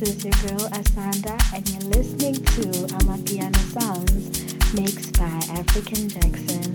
This is your girl Asanda, and you're listening to Amapiano Sounds, mixed by African Jackson.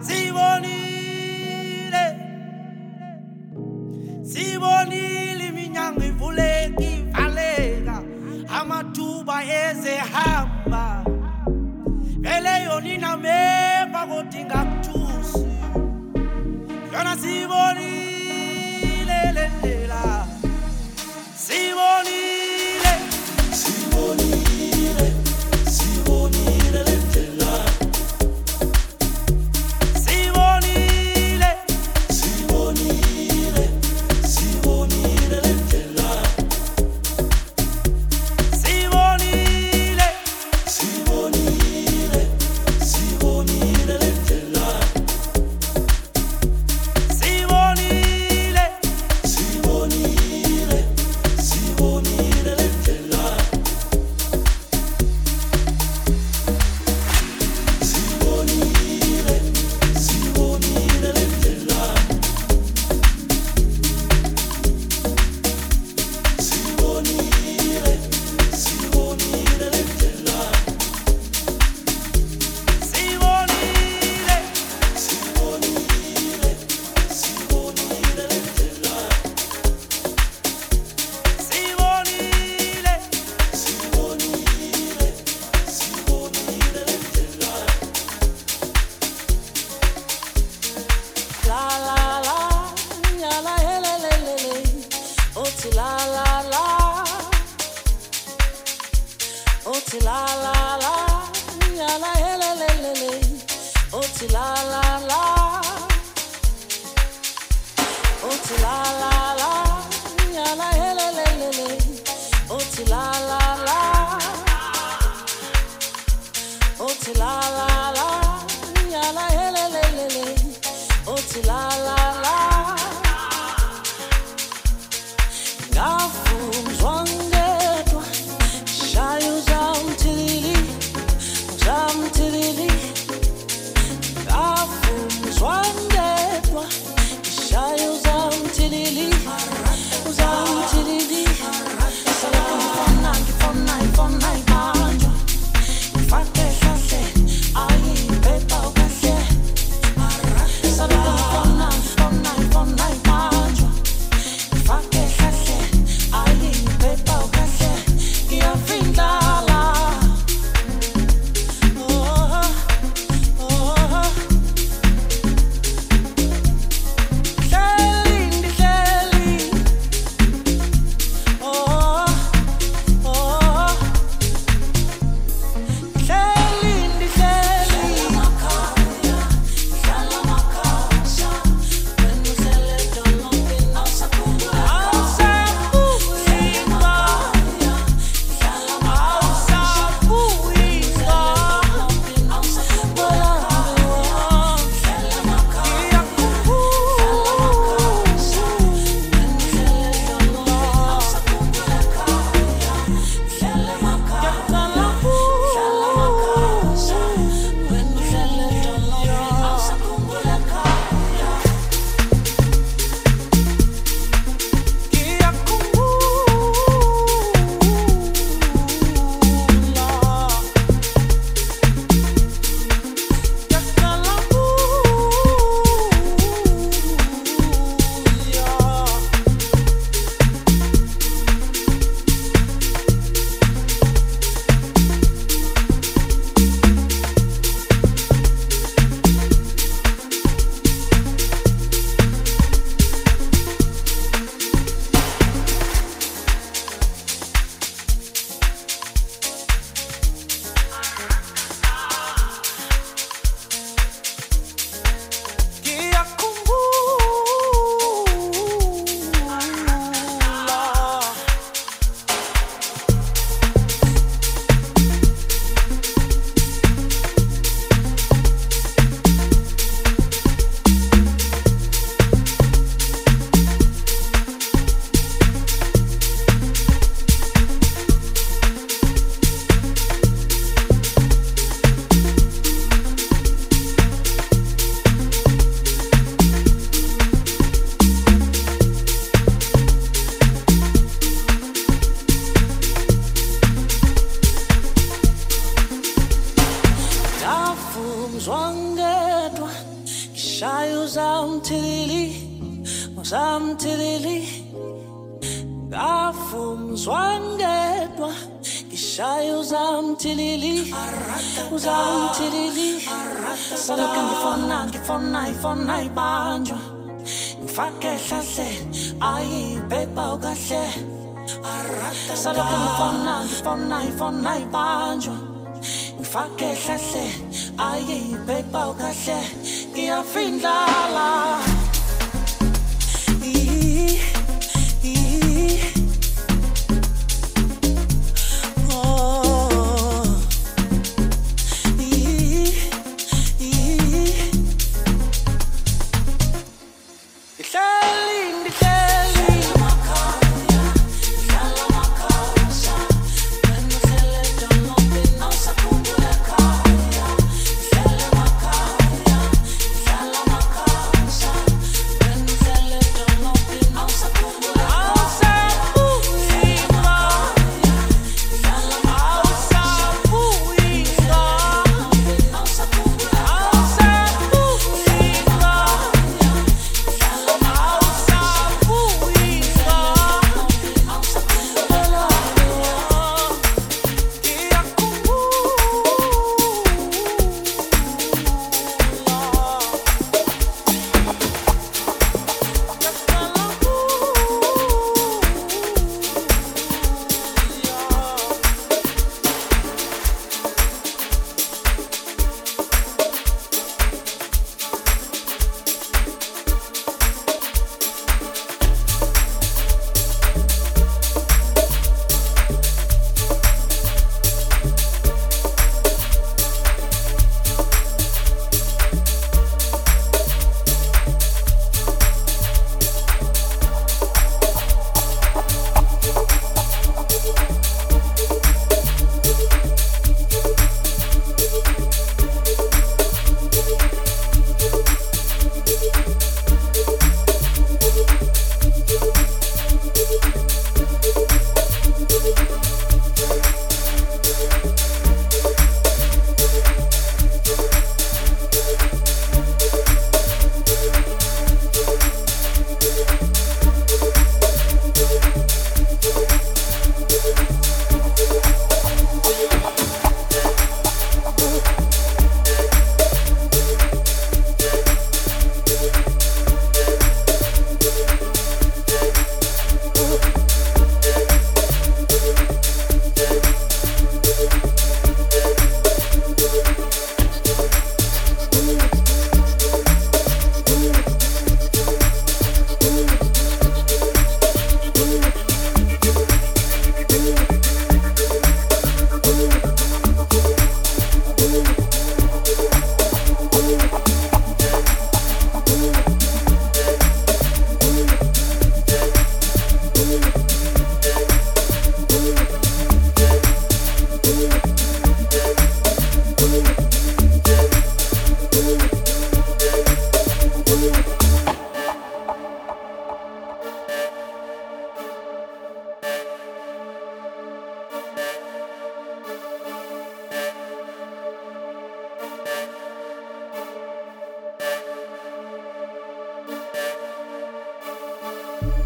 Simone.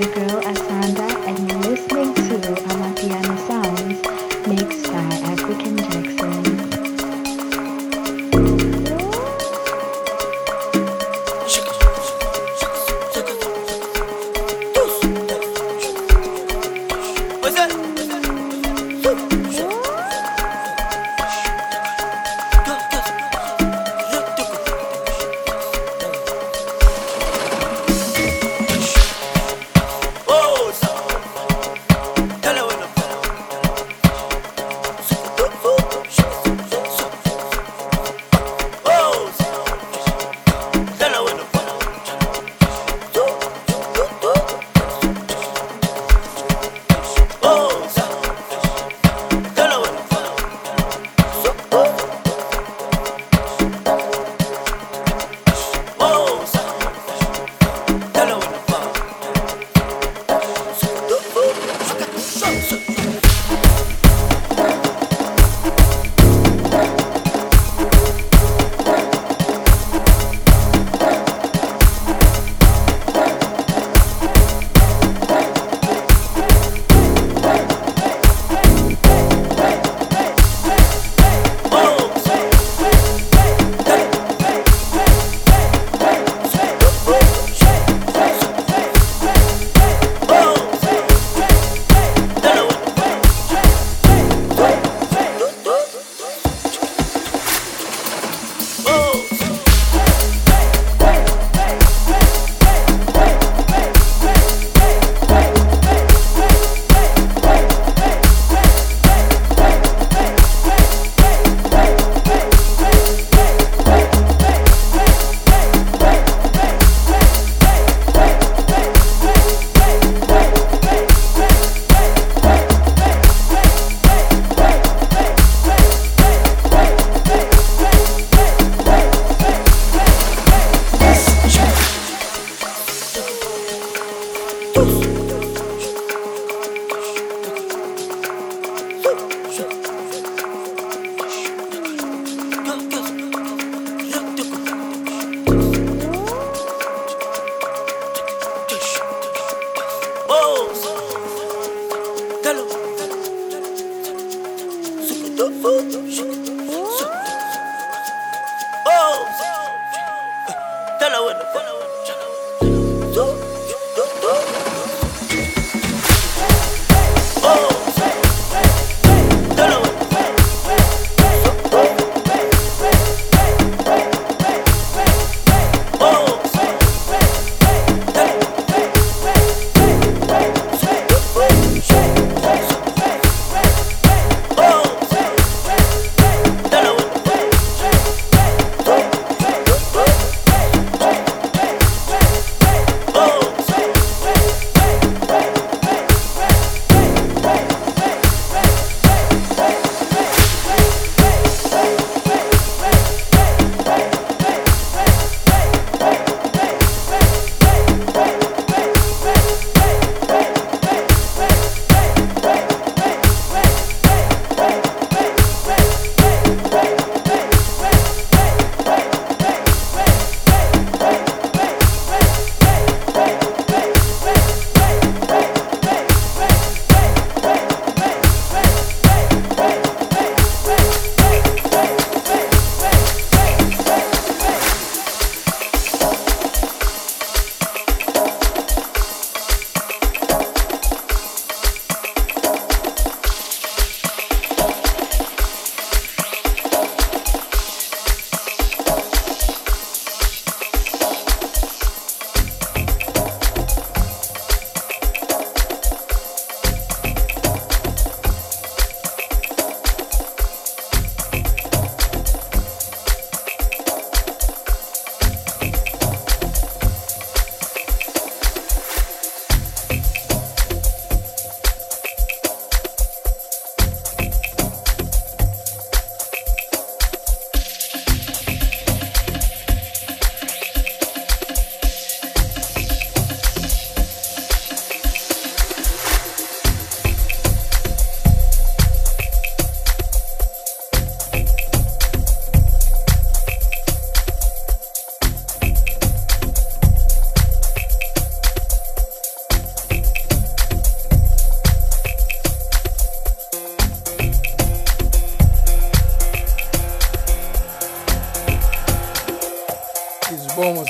your girl Asanda, and you're listening to Amapiano Sounds, mixed by African Jackson. Hey!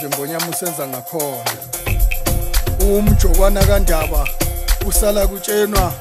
njengonyama usenza ngakhona umjokwana kandaba usala kutshenwa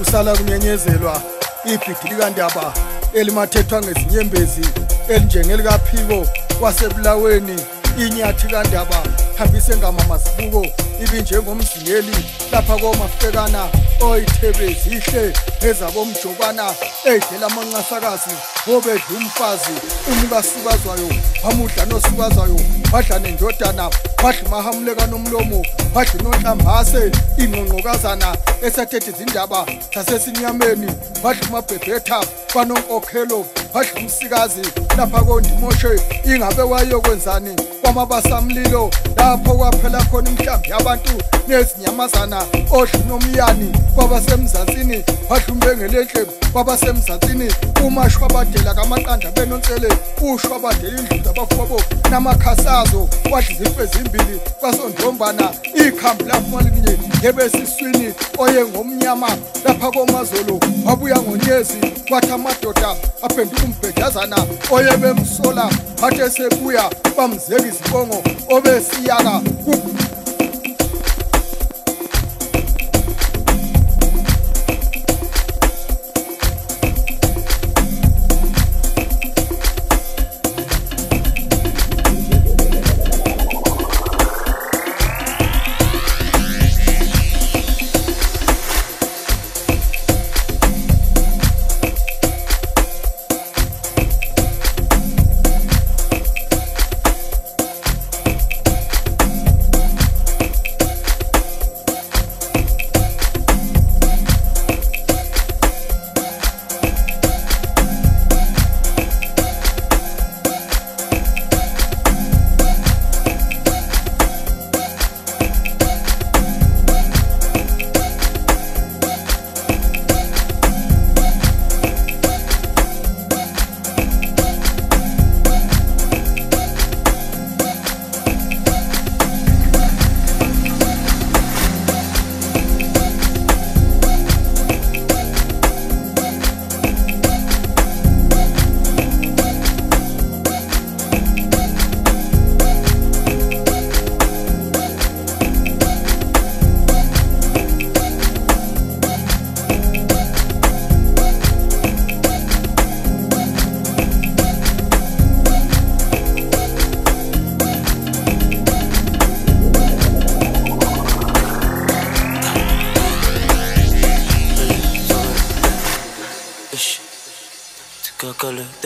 usala kunyenyezelwa ibhidi likandaba elimathethwa ngezinyembezi elinjengeliKaphiko wasebulaweni inyathi kandaba hambise ngamamazibuko ibinjengomziyeli lapha komafekana oyithebezi ihle ezabomjokwana edlela amanqasakazi obedla umfazi umukasukazwayo wamudla nosukazwayo badla nendodana badla mahamuleka nomlomo badla nonhlambase inqonqokazana esathethe izindaba zasesinyameni badla umabhebhetha banonkokhelo badla umsikazi lapha kondimoshe ingabe wayokwenzani kwamabasamlilo lapho kwaphela khona imhlambi yabantu nezinyamazana odlunomyani kwabasemzantsini badlumbengelenhle kwabasemzantsini umashwa badela kamaqanda benonsele ushwa badela indlu zabafowabo namakhasazo kwadla izimfe ezimbili kwasondombana ikhambi lapho malinye ebesiswini oyengomnyama lapha komazolo wabuya ngonyezi kwathi amadoda aphenduka umbhejazana oyebemsola bathe sebuya bamzeka izibongo obesiyaka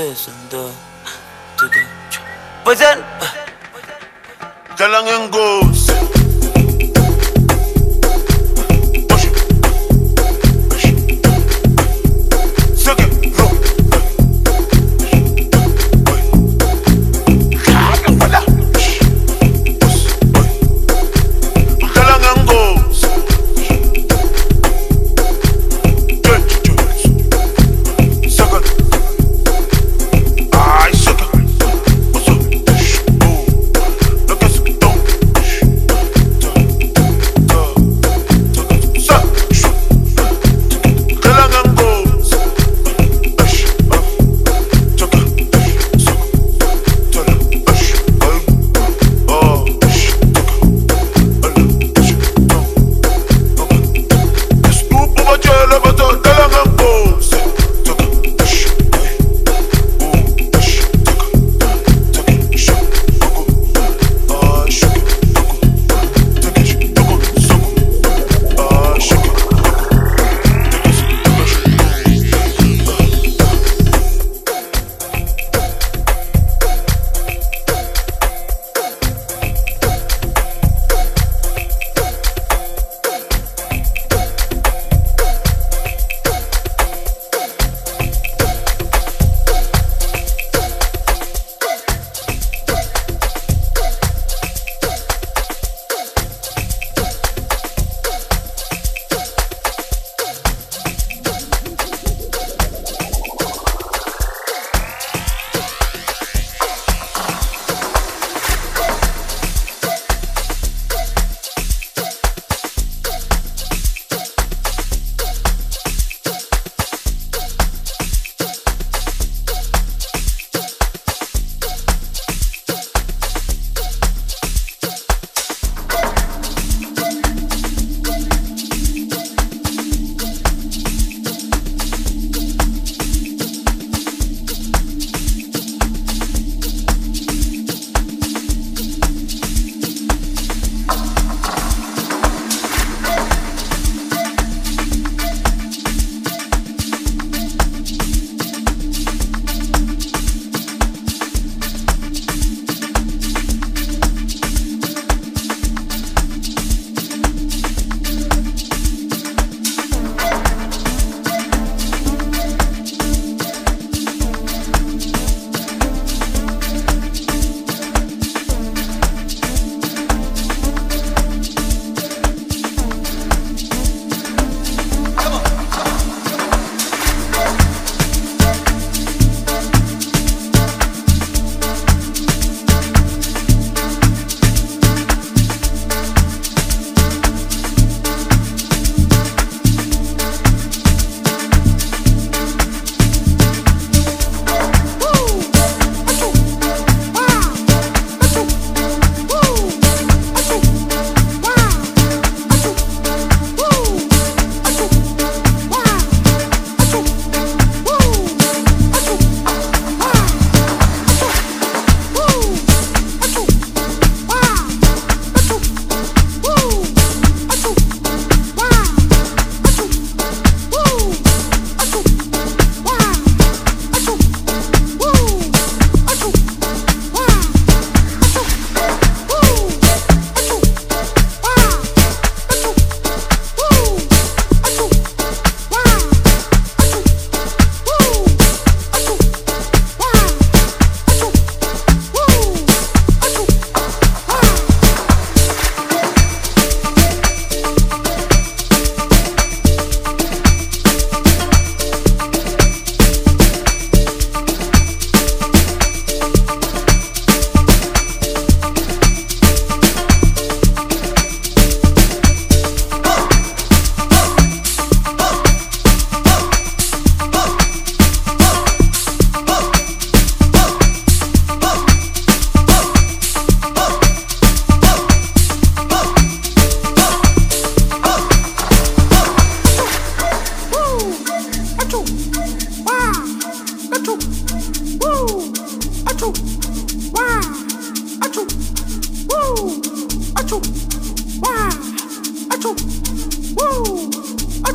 Asanda today poison jalangen goes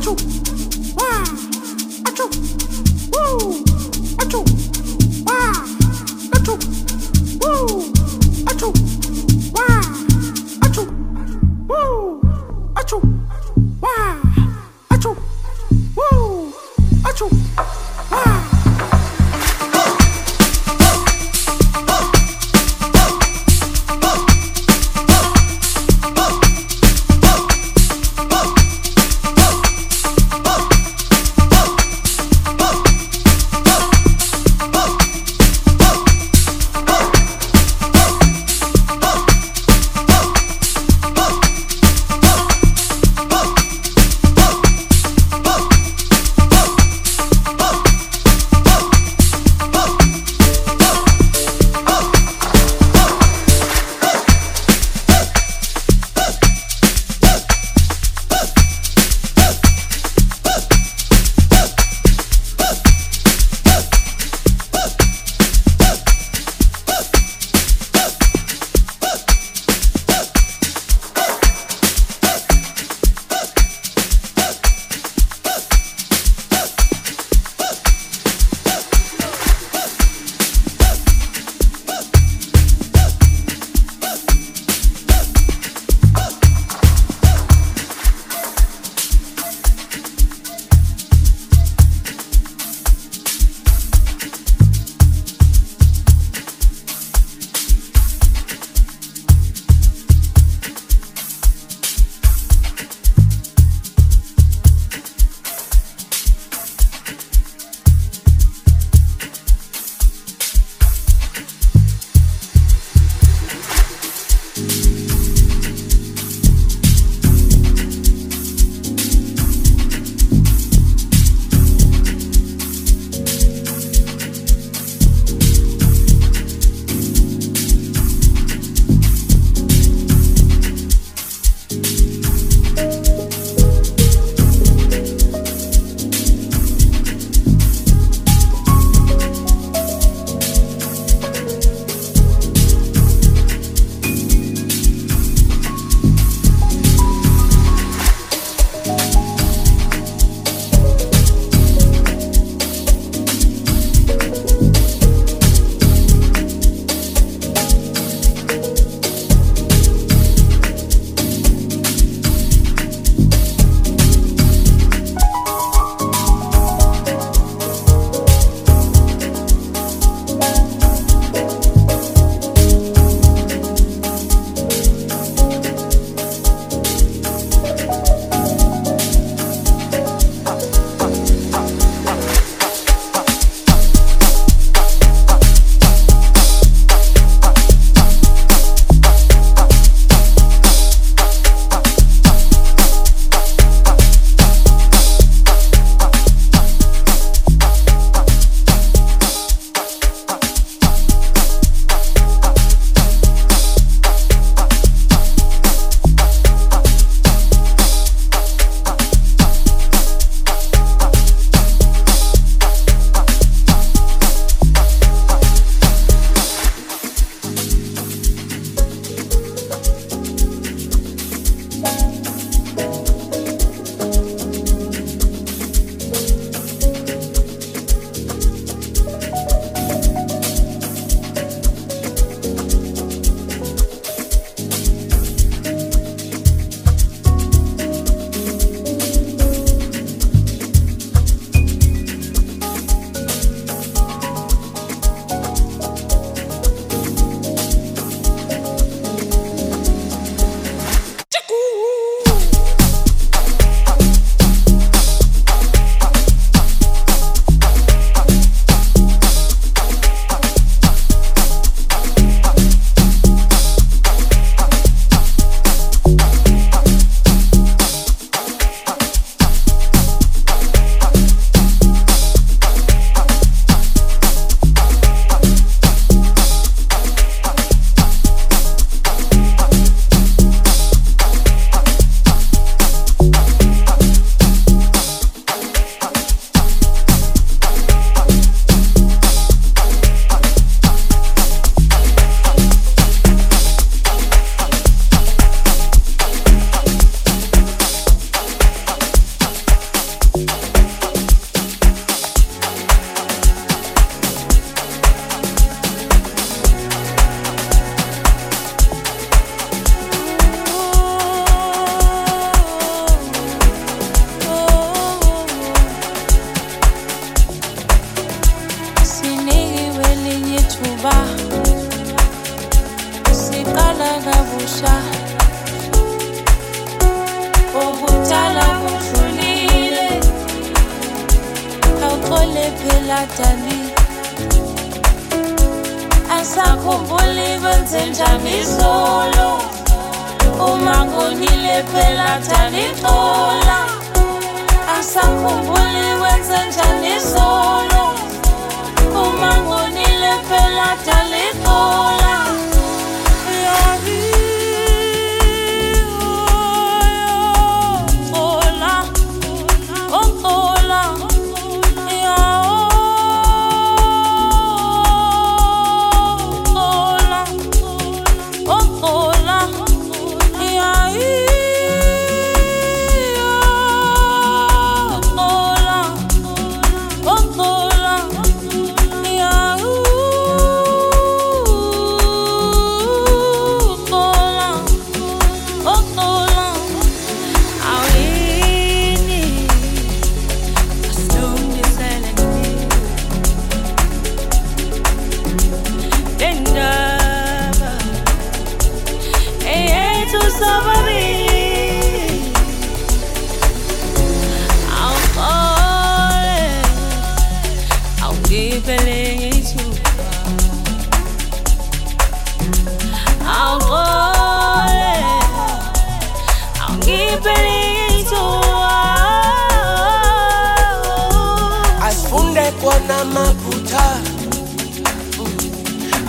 achoo, wah, achoo, woo, achoo, wah, achoo, woo, achoo, wah, achoo, woo, achoo, wah, achoo, woo, achoo, wah. Asakhumbuli benzenja misolo uma ngonile phela thanixola Asakhumbuli benzenja misolo uma ngonile phela thanixola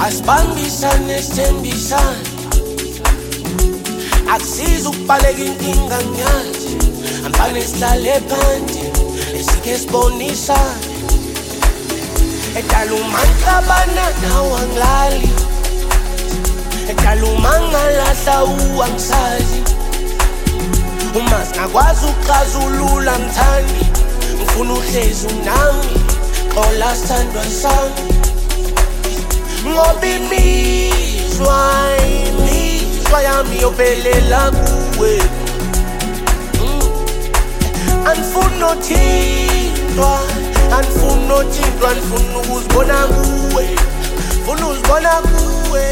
Asibambisane sithembisane akusiza ukubaleka inkinga nyathi ambane sihlale phansi esike sibonisane edalumanhlabana nawe angilali edalumangalahla uwangisazi uma singakwazi ukuxazulula mthandi ngifuna uhlezi nami qola sithandwa sami Ngobi mizwa yami yobelela kuwe Anfuno tindwa, anfuno uzibona kuwe Funo uzibona kuwe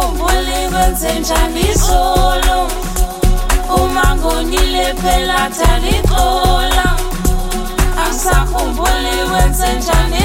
ukhumbule kwenze njani solo uma ngonile phela taniqola angisakhumbuli kwenze njani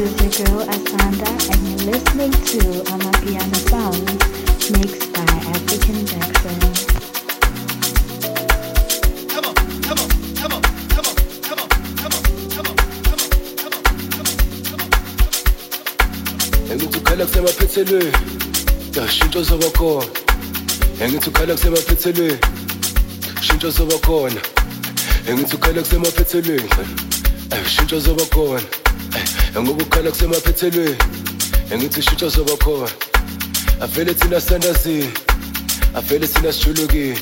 is your girl Asanda, and you're listening to Amapiano Sounds, mixed by African Jackson. Kusemaphethele dashintsho zobakhona engithi ukhala kusemaphethele shintsho zobakhona engithi ukhala kusemaphethele shintsho zobakhona ngoba ukhala kusemaphethele engithi shintsho zobakhona avele thina sandazi avele thina sijuluki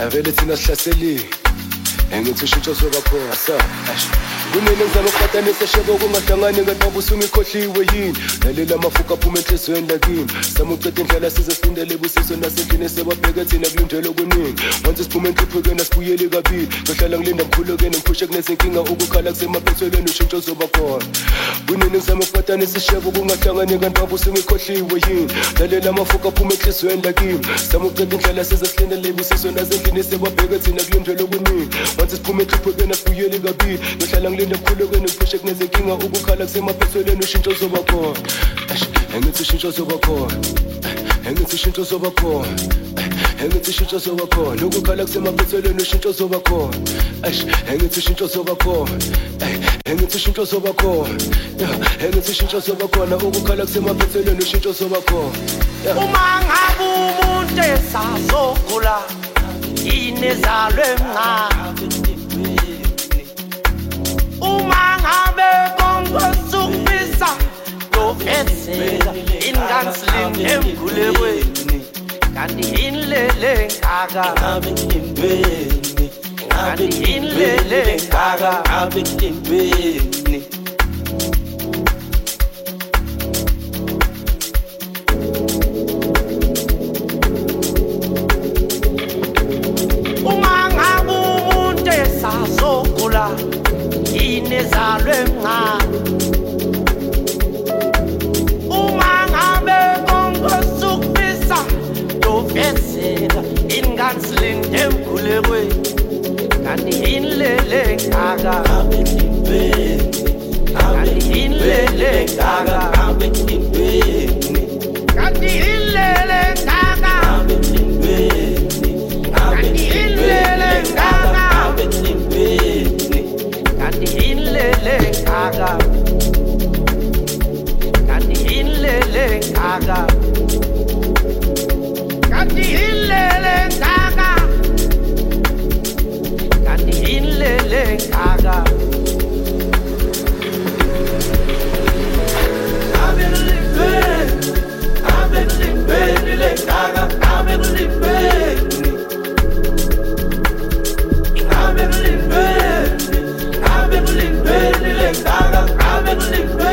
avele thina sihlaseli engithi shintsho zobakhona sir kumele ngizama ukuqhathanisa shebo kungahlangani ngentobo usungikhohliwe yini lalela amafuka aphuma enhlizweni lakini sama uceda indlela sizesindele busizwe nasendlini esebabheke thina kulindele okuningi once siphuma enhluphekweni asibuyeli kabili ngihlala ngilinda mkhulukeni ngiphushe kunezinkinga ukukhala kusemaphethelweni ushintsho uzoba khona kumele ngizama ukuqhathanisa shebo kungahlangani ngentobo usungikhohliwe yini lalela amafuka aphuma enhlizweni lakini sama uceda indlela sizesindele busizwe nasendlini esebabheke thina kulindele okuningi once siphuma enhluphekweni asibuyeli kabili ngihlala ngilinda mkhulukeni ngiphushe kunezinkinga ukukhala kusemaphethelweni ushintsho uzoba khona engithi shintsho sobakhona engithi shintsho sobakhona engithi shintsho sobakhona ukukhala kusemaphethelweni ushintsho sobakhona engithi shintsho sobakhona engithi shintsho sobakhona engithi shintsho sobakhona ukukhala kusemaphethelweni ushintsho sobakhona uma ngabe umuntu esazogula inezalwe mncane uma ngabe konkusukufisa etsela ingansling emgulekweni kanti inlele ngaka ngabe impeni ngabe inlele ngaka ngabe impeni uma ngabe umuntu esazogula inezalwe mncane ingansling emgulekweni kanti inlele ngaka ngabe inlele ngaka ngabe kanti inlele ngaka ngabe inlele ngaka ngabe kanti inlele ngaka kanti inlele ngaka kanti inlele ngaka kanti inlele ngaka abelibeni le ngaka abelibeni le ngaka abelibeni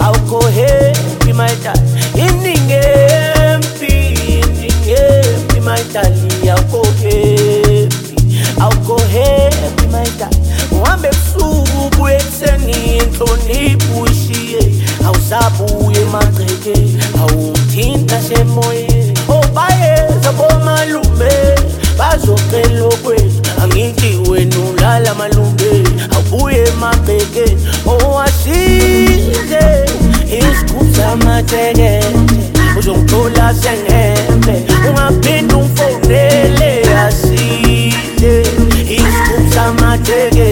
I'll go happy, my darling. Ending happy, my darling. I'll go happy, my darling. Wambe subu eteni ntoni pushie, ausabuye matreke, autinta shemoye. Obayeza bomalume, bazokelo kwetu, angithi wenu lala malume, aubuye mabeke. Oasize iskuza mateke, uzontola senembe, ungapendu mfonele asize iskuza mateke.